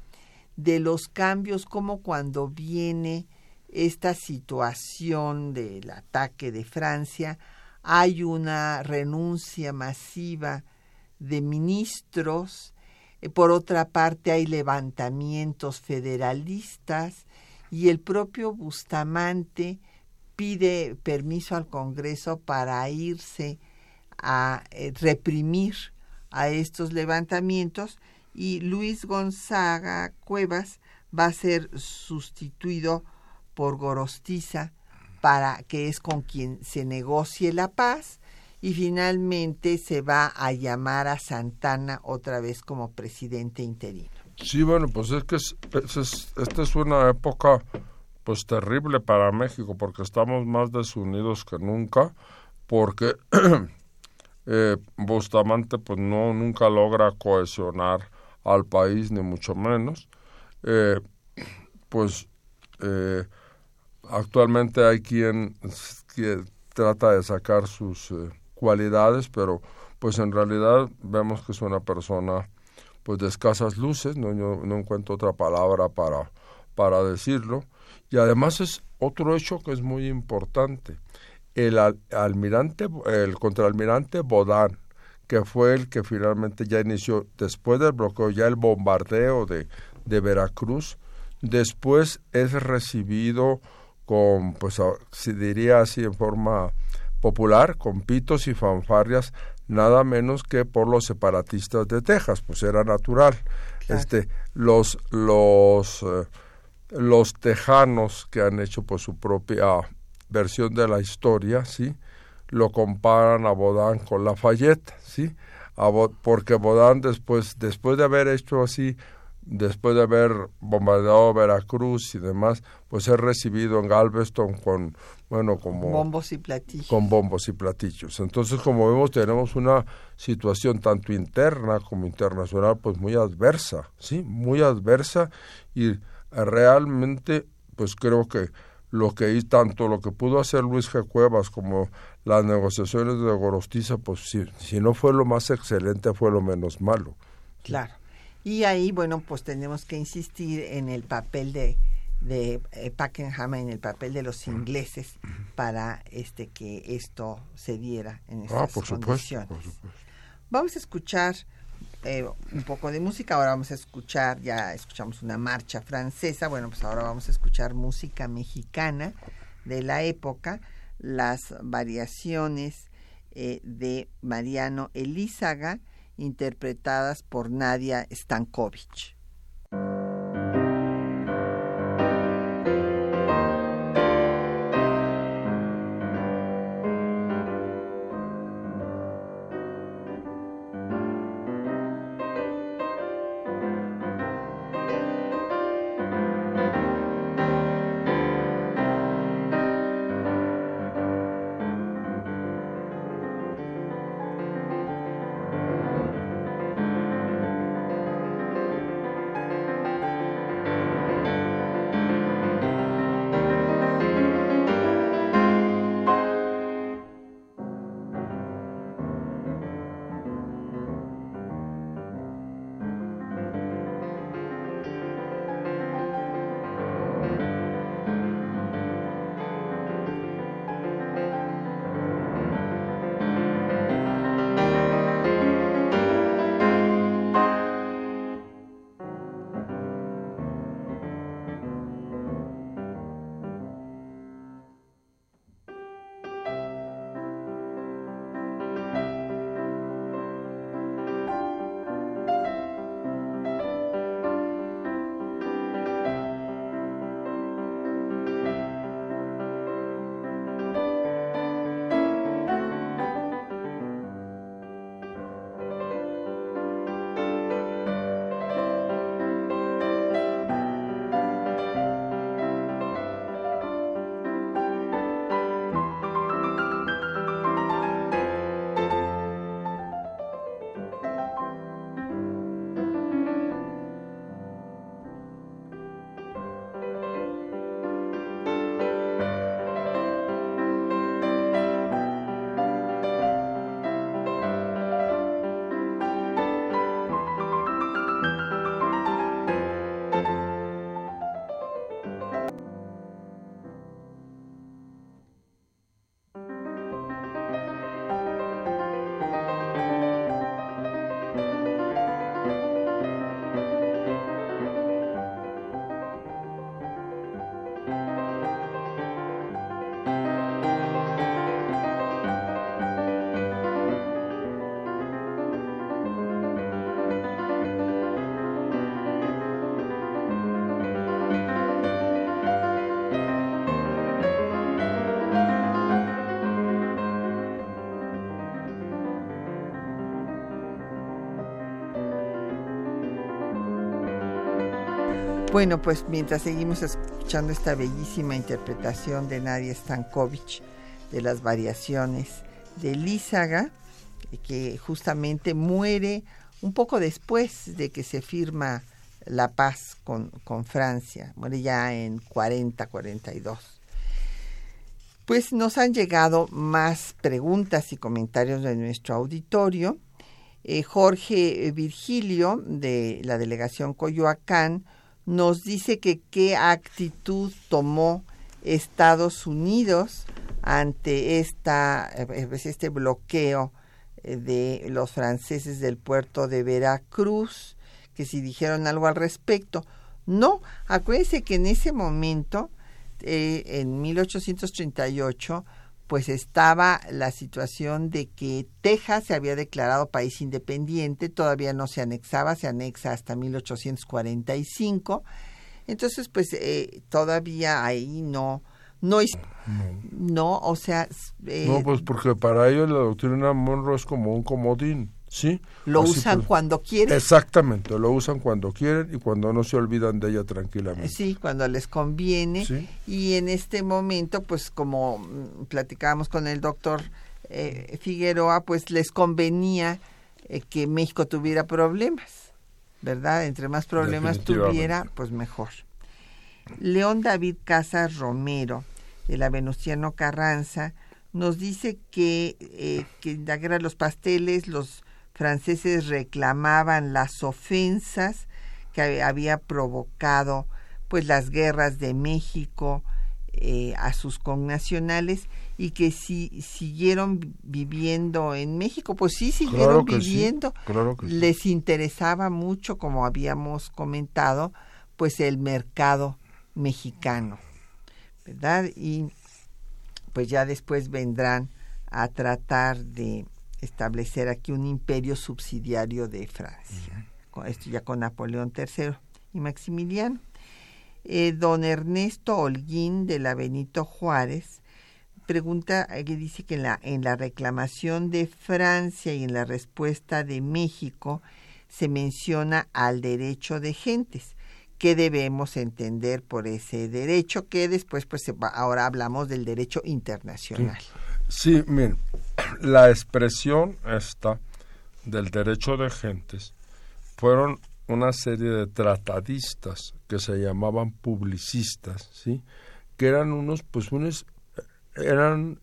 de los cambios, como cuando viene esta situación del ataque de Francia, hay una renuncia masiva de ministros, por otra parte hay levantamientos federalistas, y el propio Bustamante pide permiso al Congreso para irse a eh, reprimir a estos levantamientos, y Luis Gonzaga Cuevas va a ser sustituido por Gorostiza, para que es con quien se negocie la paz, y finalmente se va a llamar a Santana otra vez como presidente interino. Sí, bueno, pues es que es, es, esta es una época pues terrible para México, porque estamos más desunidos que nunca, porque Eh, Bustamante pues no nunca logra cohesionar al país, ni mucho menos. Eh, pues eh, actualmente hay quien, quien trata de sacar sus eh, cualidades, pero pues en realidad vemos que es una persona pues de escasas luces, no, yo no encuentro otra palabra para, para decirlo. Y además es otro hecho que es muy importante. El almirante, el contraalmirante Bodán, que fue el que finalmente ya inició, después del bloqueo, ya el bombardeo de, de Veracruz, después es recibido con, pues se diría así en forma popular, con pitos y fanfarrias, nada menos que por los separatistas de Texas, pues era natural. Claro. Este, los, los, eh, los tejanos que han hecho pues su propia versión de la historia, sí, lo comparan a Bodán con Lafayette, sí, a Bo- porque Bodán después, después de haber hecho así, después de haber bombardeado Veracruz y demás, pues es recibido en Galveston con, bueno, como bombos y platillos. Con bombos y platillos. Entonces, como vemos, tenemos una situación tanto interna como internacional, pues muy adversa, sí, muy adversa, y realmente, pues creo que lo que tanto lo que pudo hacer Luis G. Cuevas como las negociaciones de Gorostiza, pues si, si no fue lo más excelente, fue lo menos malo. Claro. Y ahí, bueno, pues tenemos que insistir en el papel de, de eh, Pakenham, en el papel de los ingleses, para este que esto se diera en estas ah, por condiciones. Supuesto, por supuesto. Vamos a escuchar eh, un poco de música. Ahora vamos a escuchar, ya escuchamos una marcha francesa, bueno, pues ahora vamos a escuchar música mexicana de la época, las variaciones eh, de Mariano Elízaga, interpretadas por Nadia Stankovic. Bueno, pues mientras seguimos escuchando esta bellísima interpretación de Nadia Stankovic de las variaciones de Elízaga, que justamente muere un poco después de que se firma la paz con, con Francia, muere ya en cuarenta, cuarenta y dos. Pues nos han llegado más preguntas y comentarios de nuestro auditorio. Eh, Jorge Virgilio, de la delegación Coyoacán, nos dice que qué actitud tomó Estados Unidos ante esta, este bloqueo de los franceses del puerto de Veracruz, que si dijeron algo al respecto. No, acuérdense que en ese momento, eh, en mil ochocientos treinta y ocho, pues estaba la situación de que Texas se había declarado país independiente, todavía no se anexaba, se anexa hasta mil ochocientos cuarenta y cinco. Entonces, pues eh, todavía ahí no, no, no, no o sea... Eh, no, pues porque para ellos la doctrina Monroe es como un comodín, ¿sí? Lo Así usan pues, cuando quieren. Exactamente, lo usan cuando quieren y cuando no se olvidan de ella tranquilamente. Sí, cuando les conviene. ¿Sí? Y en este momento, pues como platicábamos con el doctor eh, Figueroa, pues les convenía eh, que México tuviera problemas, ¿verdad? Entre más problemas tuviera, pues mejor. León David Casas Romero, de la Venustiano Carranza, nos dice que, eh, que en la Guerra de los Pasteles los franceses reclamaban las ofensas que había provocado pues las guerras de México eh, a sus connacionales y que si siguieron viviendo en México, pues sí siguieron claro viviendo, sí, claro que les sí. interesaba mucho, como habíamos comentado, pues el mercado mexicano, ¿verdad? Y pues ya después vendrán a tratar de establecer aquí un imperio subsidiario de Francia, uh-huh. esto ya con Napoleón tercero y Maximiliano. Eh, don Ernesto Holguín de la Benito Juárez pregunta, que dice que en la, en la reclamación de Francia y en la respuesta de México se menciona al derecho de gentes. ¿Qué debemos entender por ese derecho? Que después, pues ahora hablamos del derecho internacional. Sí, sí, miren, la expresión esta del derecho de gentes fueron una serie de tratadistas que se llamaban publicistas, ¿sí? Que eran unos, pues unos, eran...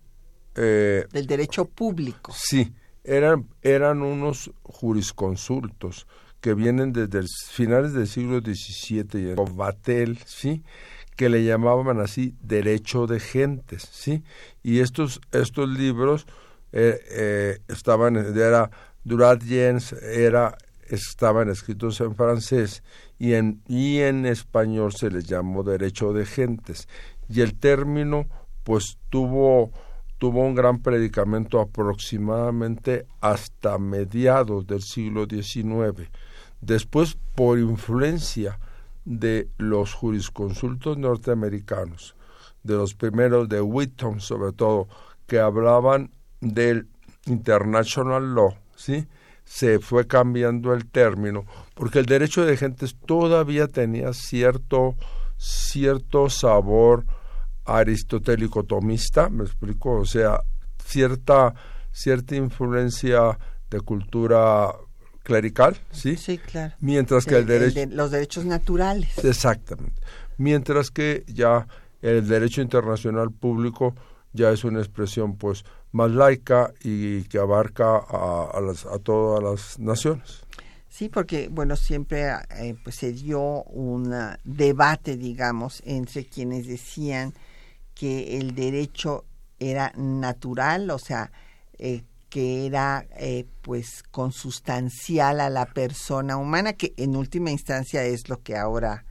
Eh, del derecho público. Sí, eran, eran unos jurisconsultos que vienen desde el, finales del siglo diecisiete y el Batel, ¿sí? Que le llamaban así derecho de gentes, ¿sí? Y estos estos libros eh, eh, estaban era Durac Jens era estaban escritos en francés y en y en español se les llamó derecho de gentes y el término pues tuvo tuvo un gran predicamento aproximadamente hasta mediados del siglo diecinueve. Después, por influencia de los jurisconsultos norteamericanos, de los primeros de Wheaton, sobre todo, que hablaban del international law, ¿sí? Se fue cambiando el término, porque el derecho de gentes todavía tenía cierto, cierto sabor aristotélico-tomista, me explico, o sea, cierta, cierta influencia de cultura clerical, ¿sí? Sí, claro. Mientras que el, el derecho... El de los derechos naturales. Exactamente. Mientras que ya el derecho internacional público ya es una expresión, pues, más laica y que abarca a, a, las, a todas las naciones. Sí, porque, bueno, siempre eh, pues, se dio un debate, digamos, entre quienes decían que el derecho era natural, o sea, eh, que era eh, pues consustancial a la persona humana, que en última instancia es lo que ahora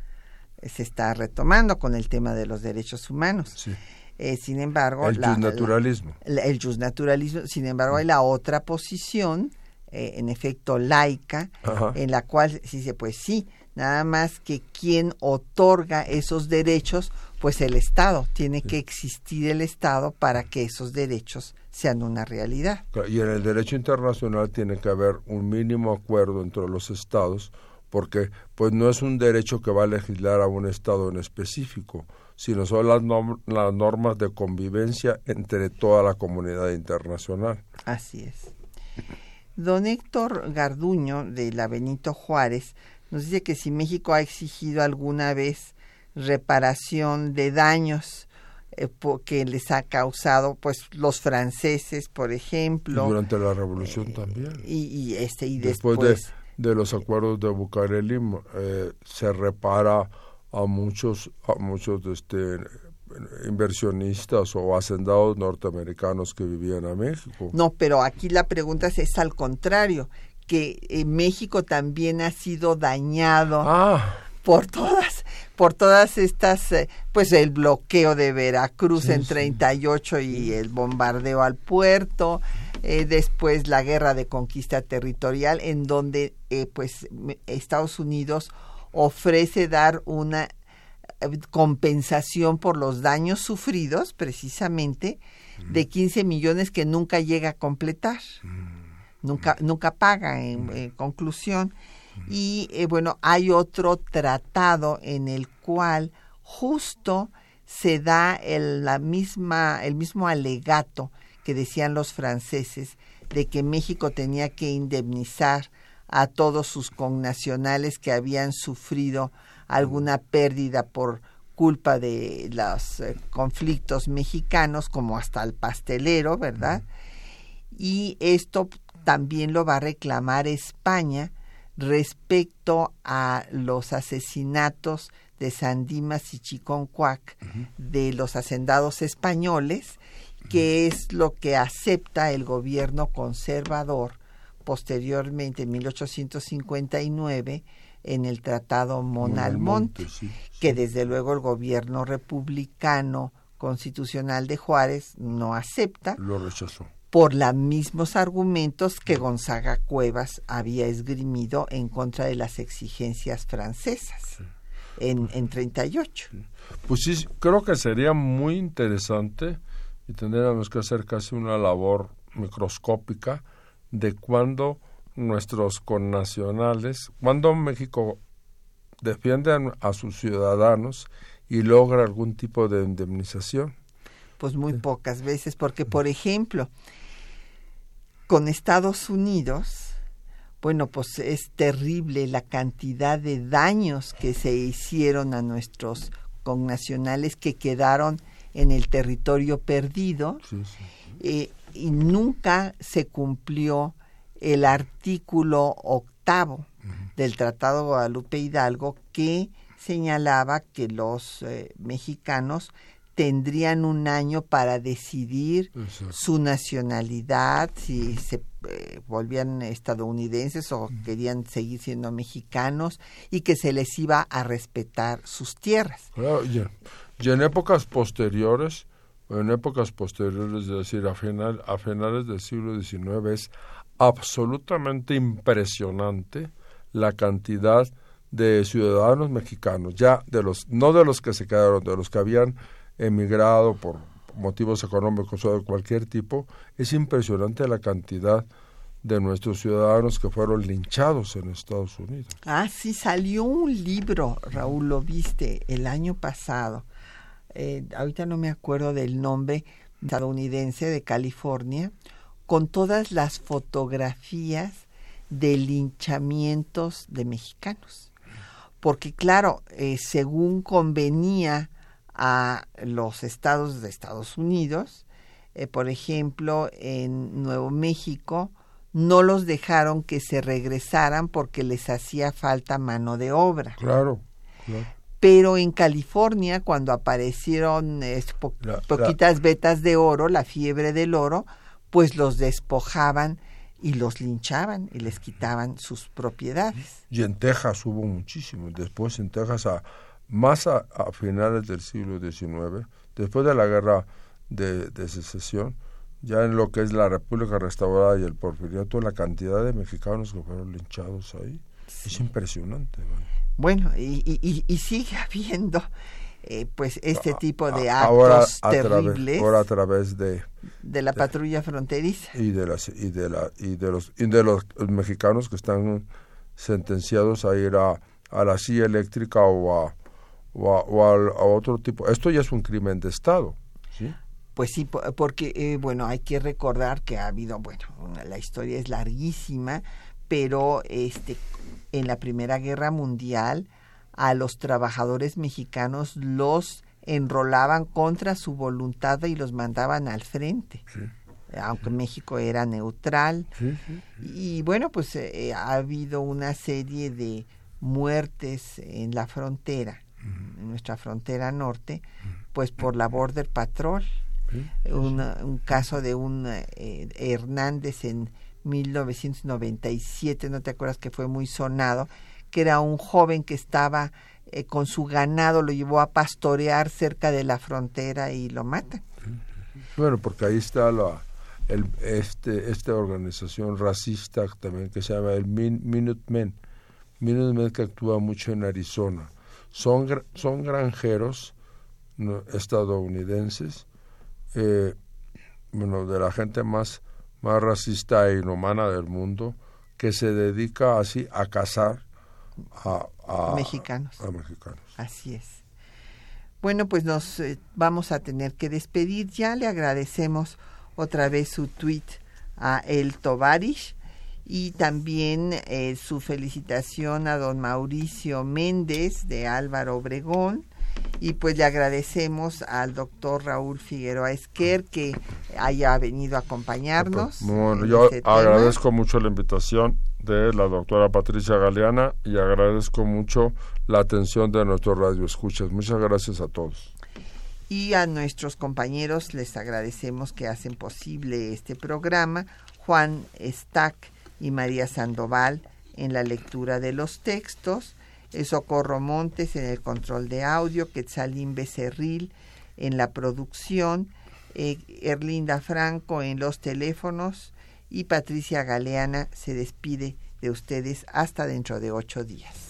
se está retomando con el tema de los derechos humanos. Sí. Eh, sin embargo, el jusnaturalismo. El jusnaturalismo, sin embargo, hay la otra posición, eh, en efecto laica, ajá, en la cual se dice, pues sí, nada más que quien otorga esos derechos, pues el Estado, tiene sí. que existir el Estado para que esos derechos sean una realidad. Y en el derecho internacional tiene que haber un mínimo acuerdo entre los estados, porque pues no es un derecho que va a legislar a un estado en específico, sino son las, norm- las normas de convivencia entre toda la comunidad internacional. Así es. Don Héctor Garduño, de la Benito Juárez, nos dice que si México ha exigido alguna vez reparación de daños que les ha causado pues los franceses, por ejemplo, y durante la revolución eh, también y, y este y después, después de, de los acuerdos de Bucareli eh, se repara a muchos a muchos este inversionistas o hacendados norteamericanos que vivían a México. No, pero aquí la pregunta es, es al contrario, que eh, México también ha sido dañado ah. por todas por todas estas, pues el bloqueo de Veracruz sí, en treinta y ocho sí. y el bombardeo al puerto, eh, después la guerra de conquista territorial, en donde eh, pues Estados Unidos ofrece dar una compensación por los daños sufridos, precisamente, de quince millones que nunca llega a completar, nunca, nunca paga en, en conclusión. Y eh, bueno, hay otro tratado en el cual justo se da el, la misma, el mismo alegato que decían los franceses de que México tenía que indemnizar a todos sus connacionales que habían sufrido alguna pérdida por culpa de los eh, conflictos mexicanos, como hasta el pastelero, ¿verdad? Y esto también lo va a reclamar España respecto a los asesinatos de San Dimas y Chiconcuac, uh-huh, de los hacendados españoles, que uh-huh, es lo que acepta el gobierno conservador posteriormente en mil ochocientos cincuenta y nueve en el Tratado Monalmonte, Monalmonte, sí, sí, que desde luego el gobierno republicano constitucional de Juárez no acepta. Lo rechazó. Por los mismos argumentos que Gonzaga Cuevas había esgrimido en contra de las exigencias francesas en, en treinta y ocho. Pues sí, creo que sería muy interesante y tendríamos que hacer casi una labor microscópica de cuando nuestros connacionales, cuando México defiende a sus ciudadanos y logra algún tipo de indemnización. Pues muy pocas veces, porque por ejemplo, con Estados Unidos, bueno, pues es terrible la cantidad de daños que se hicieron a nuestros connacionales que quedaron en el territorio perdido, sí, sí, eh, y nunca se cumplió el artículo octavo del Tratado Guadalupe Hidalgo, que señalaba que los eh, mexicanos tendrían un año para decidir, exacto, su nacionalidad, si se eh, volvían estadounidenses o mm. querían seguir siendo mexicanos, y que se les iba a respetar sus tierras. Claro, y, y en épocas posteriores, en épocas posteriores, es decir, a, final, a finales del siglo diecinueve, es absolutamente impresionante la cantidad de ciudadanos mexicanos, ya de los, no de los que se quedaron, de los que habían emigrado por motivos económicos o de cualquier tipo. Es impresionante la cantidad de nuestros ciudadanos que fueron linchados en Estados Unidos. Ah, sí, salió un libro, Raúl, lo viste, el año pasado. Eh, ahorita no me acuerdo del nombre, estadounidense de California, con todas las fotografías de linchamientos de mexicanos. Porque, claro, eh, según convenía a los estados de Estados Unidos, eh, por ejemplo, en Nuevo México no los dejaron que se regresaran porque les hacía falta mano de obra. Claro, claro. Pero en California, cuando aparecieron eh, po- la, poquitas la, vetas de oro, la fiebre del oro, pues los despojaban y los linchaban y les quitaban sus propiedades. Y en Texas hubo muchísimo. Después en Texas a Más a, a finales del siglo diecinueve, después de la guerra de, de secesión, ya en lo que es la República Restaurada y el Porfiriato, la cantidad de mexicanos que fueron linchados ahí, sí, es impresionante, ¿no? Bueno, y, y, y sigue habiendo eh, pues este tipo de actos ahora, a terribles. Través, ahora a través de... De la de, patrulla fronteriza. Y de, las, y, de la, y, de los, y de los mexicanos que están sentenciados a ir a, a la silla eléctrica o a... o, a, o a, a otro tipo. Esto ya es un crimen de Estado, ¿sí? Pues sí, porque, eh, bueno, hay que recordar que ha habido, bueno, una, la historia es larguísima, pero este, en la Primera Guerra Mundial a los trabajadores mexicanos los enrolaban contra su voluntad y los mandaban al frente, sí, aunque sí, México era neutral. Sí, sí, sí. Y bueno, pues eh, ha habido una serie de muertes en la frontera, en nuestra frontera norte, pues por la Border Patrol. ¿Sí? Una, un caso de un eh, Hernández en mil novecientos noventa y siete, ¿no te acuerdas que fue muy sonado? Que era un joven que estaba eh, con su ganado, lo llevó a pastorear cerca de la frontera y lo matan. Bueno, porque ahí está la el, este esta organización racista también que se llama el Min, Minutemen, Minutemen, que actúa mucho en Arizona. Son, son granjeros estadounidenses, eh, bueno, de la gente más, más racista e inhumana del mundo, que se dedica así a cazar a, a, mexicanos. a mexicanos. Así es. Bueno, pues nos eh, vamos a tener que despedir ya. Le agradecemos otra vez su tweet a El Tovarish. Y también eh, su felicitación a don Mauricio Méndez de Álvaro Obregón. Y pues le agradecemos al doctor Raúl Figueroa Esquer que haya venido a acompañarnos. Bueno, yo agradezco mucho la invitación. de la doctora Patricia Galeana, y agradezco mucho la atención de nuestros radioescuchas. Muchas gracias a todos. Y a nuestros compañeros les agradecemos que hacen posible este programa, Juan Stack y María Sandoval en la lectura de los textos, Socorro Montes en el control de audio, Quetzalín Becerril en la producción, eh, Erlinda Franco en los teléfonos, y Patricia Galeana se despide de ustedes hasta dentro de ocho días.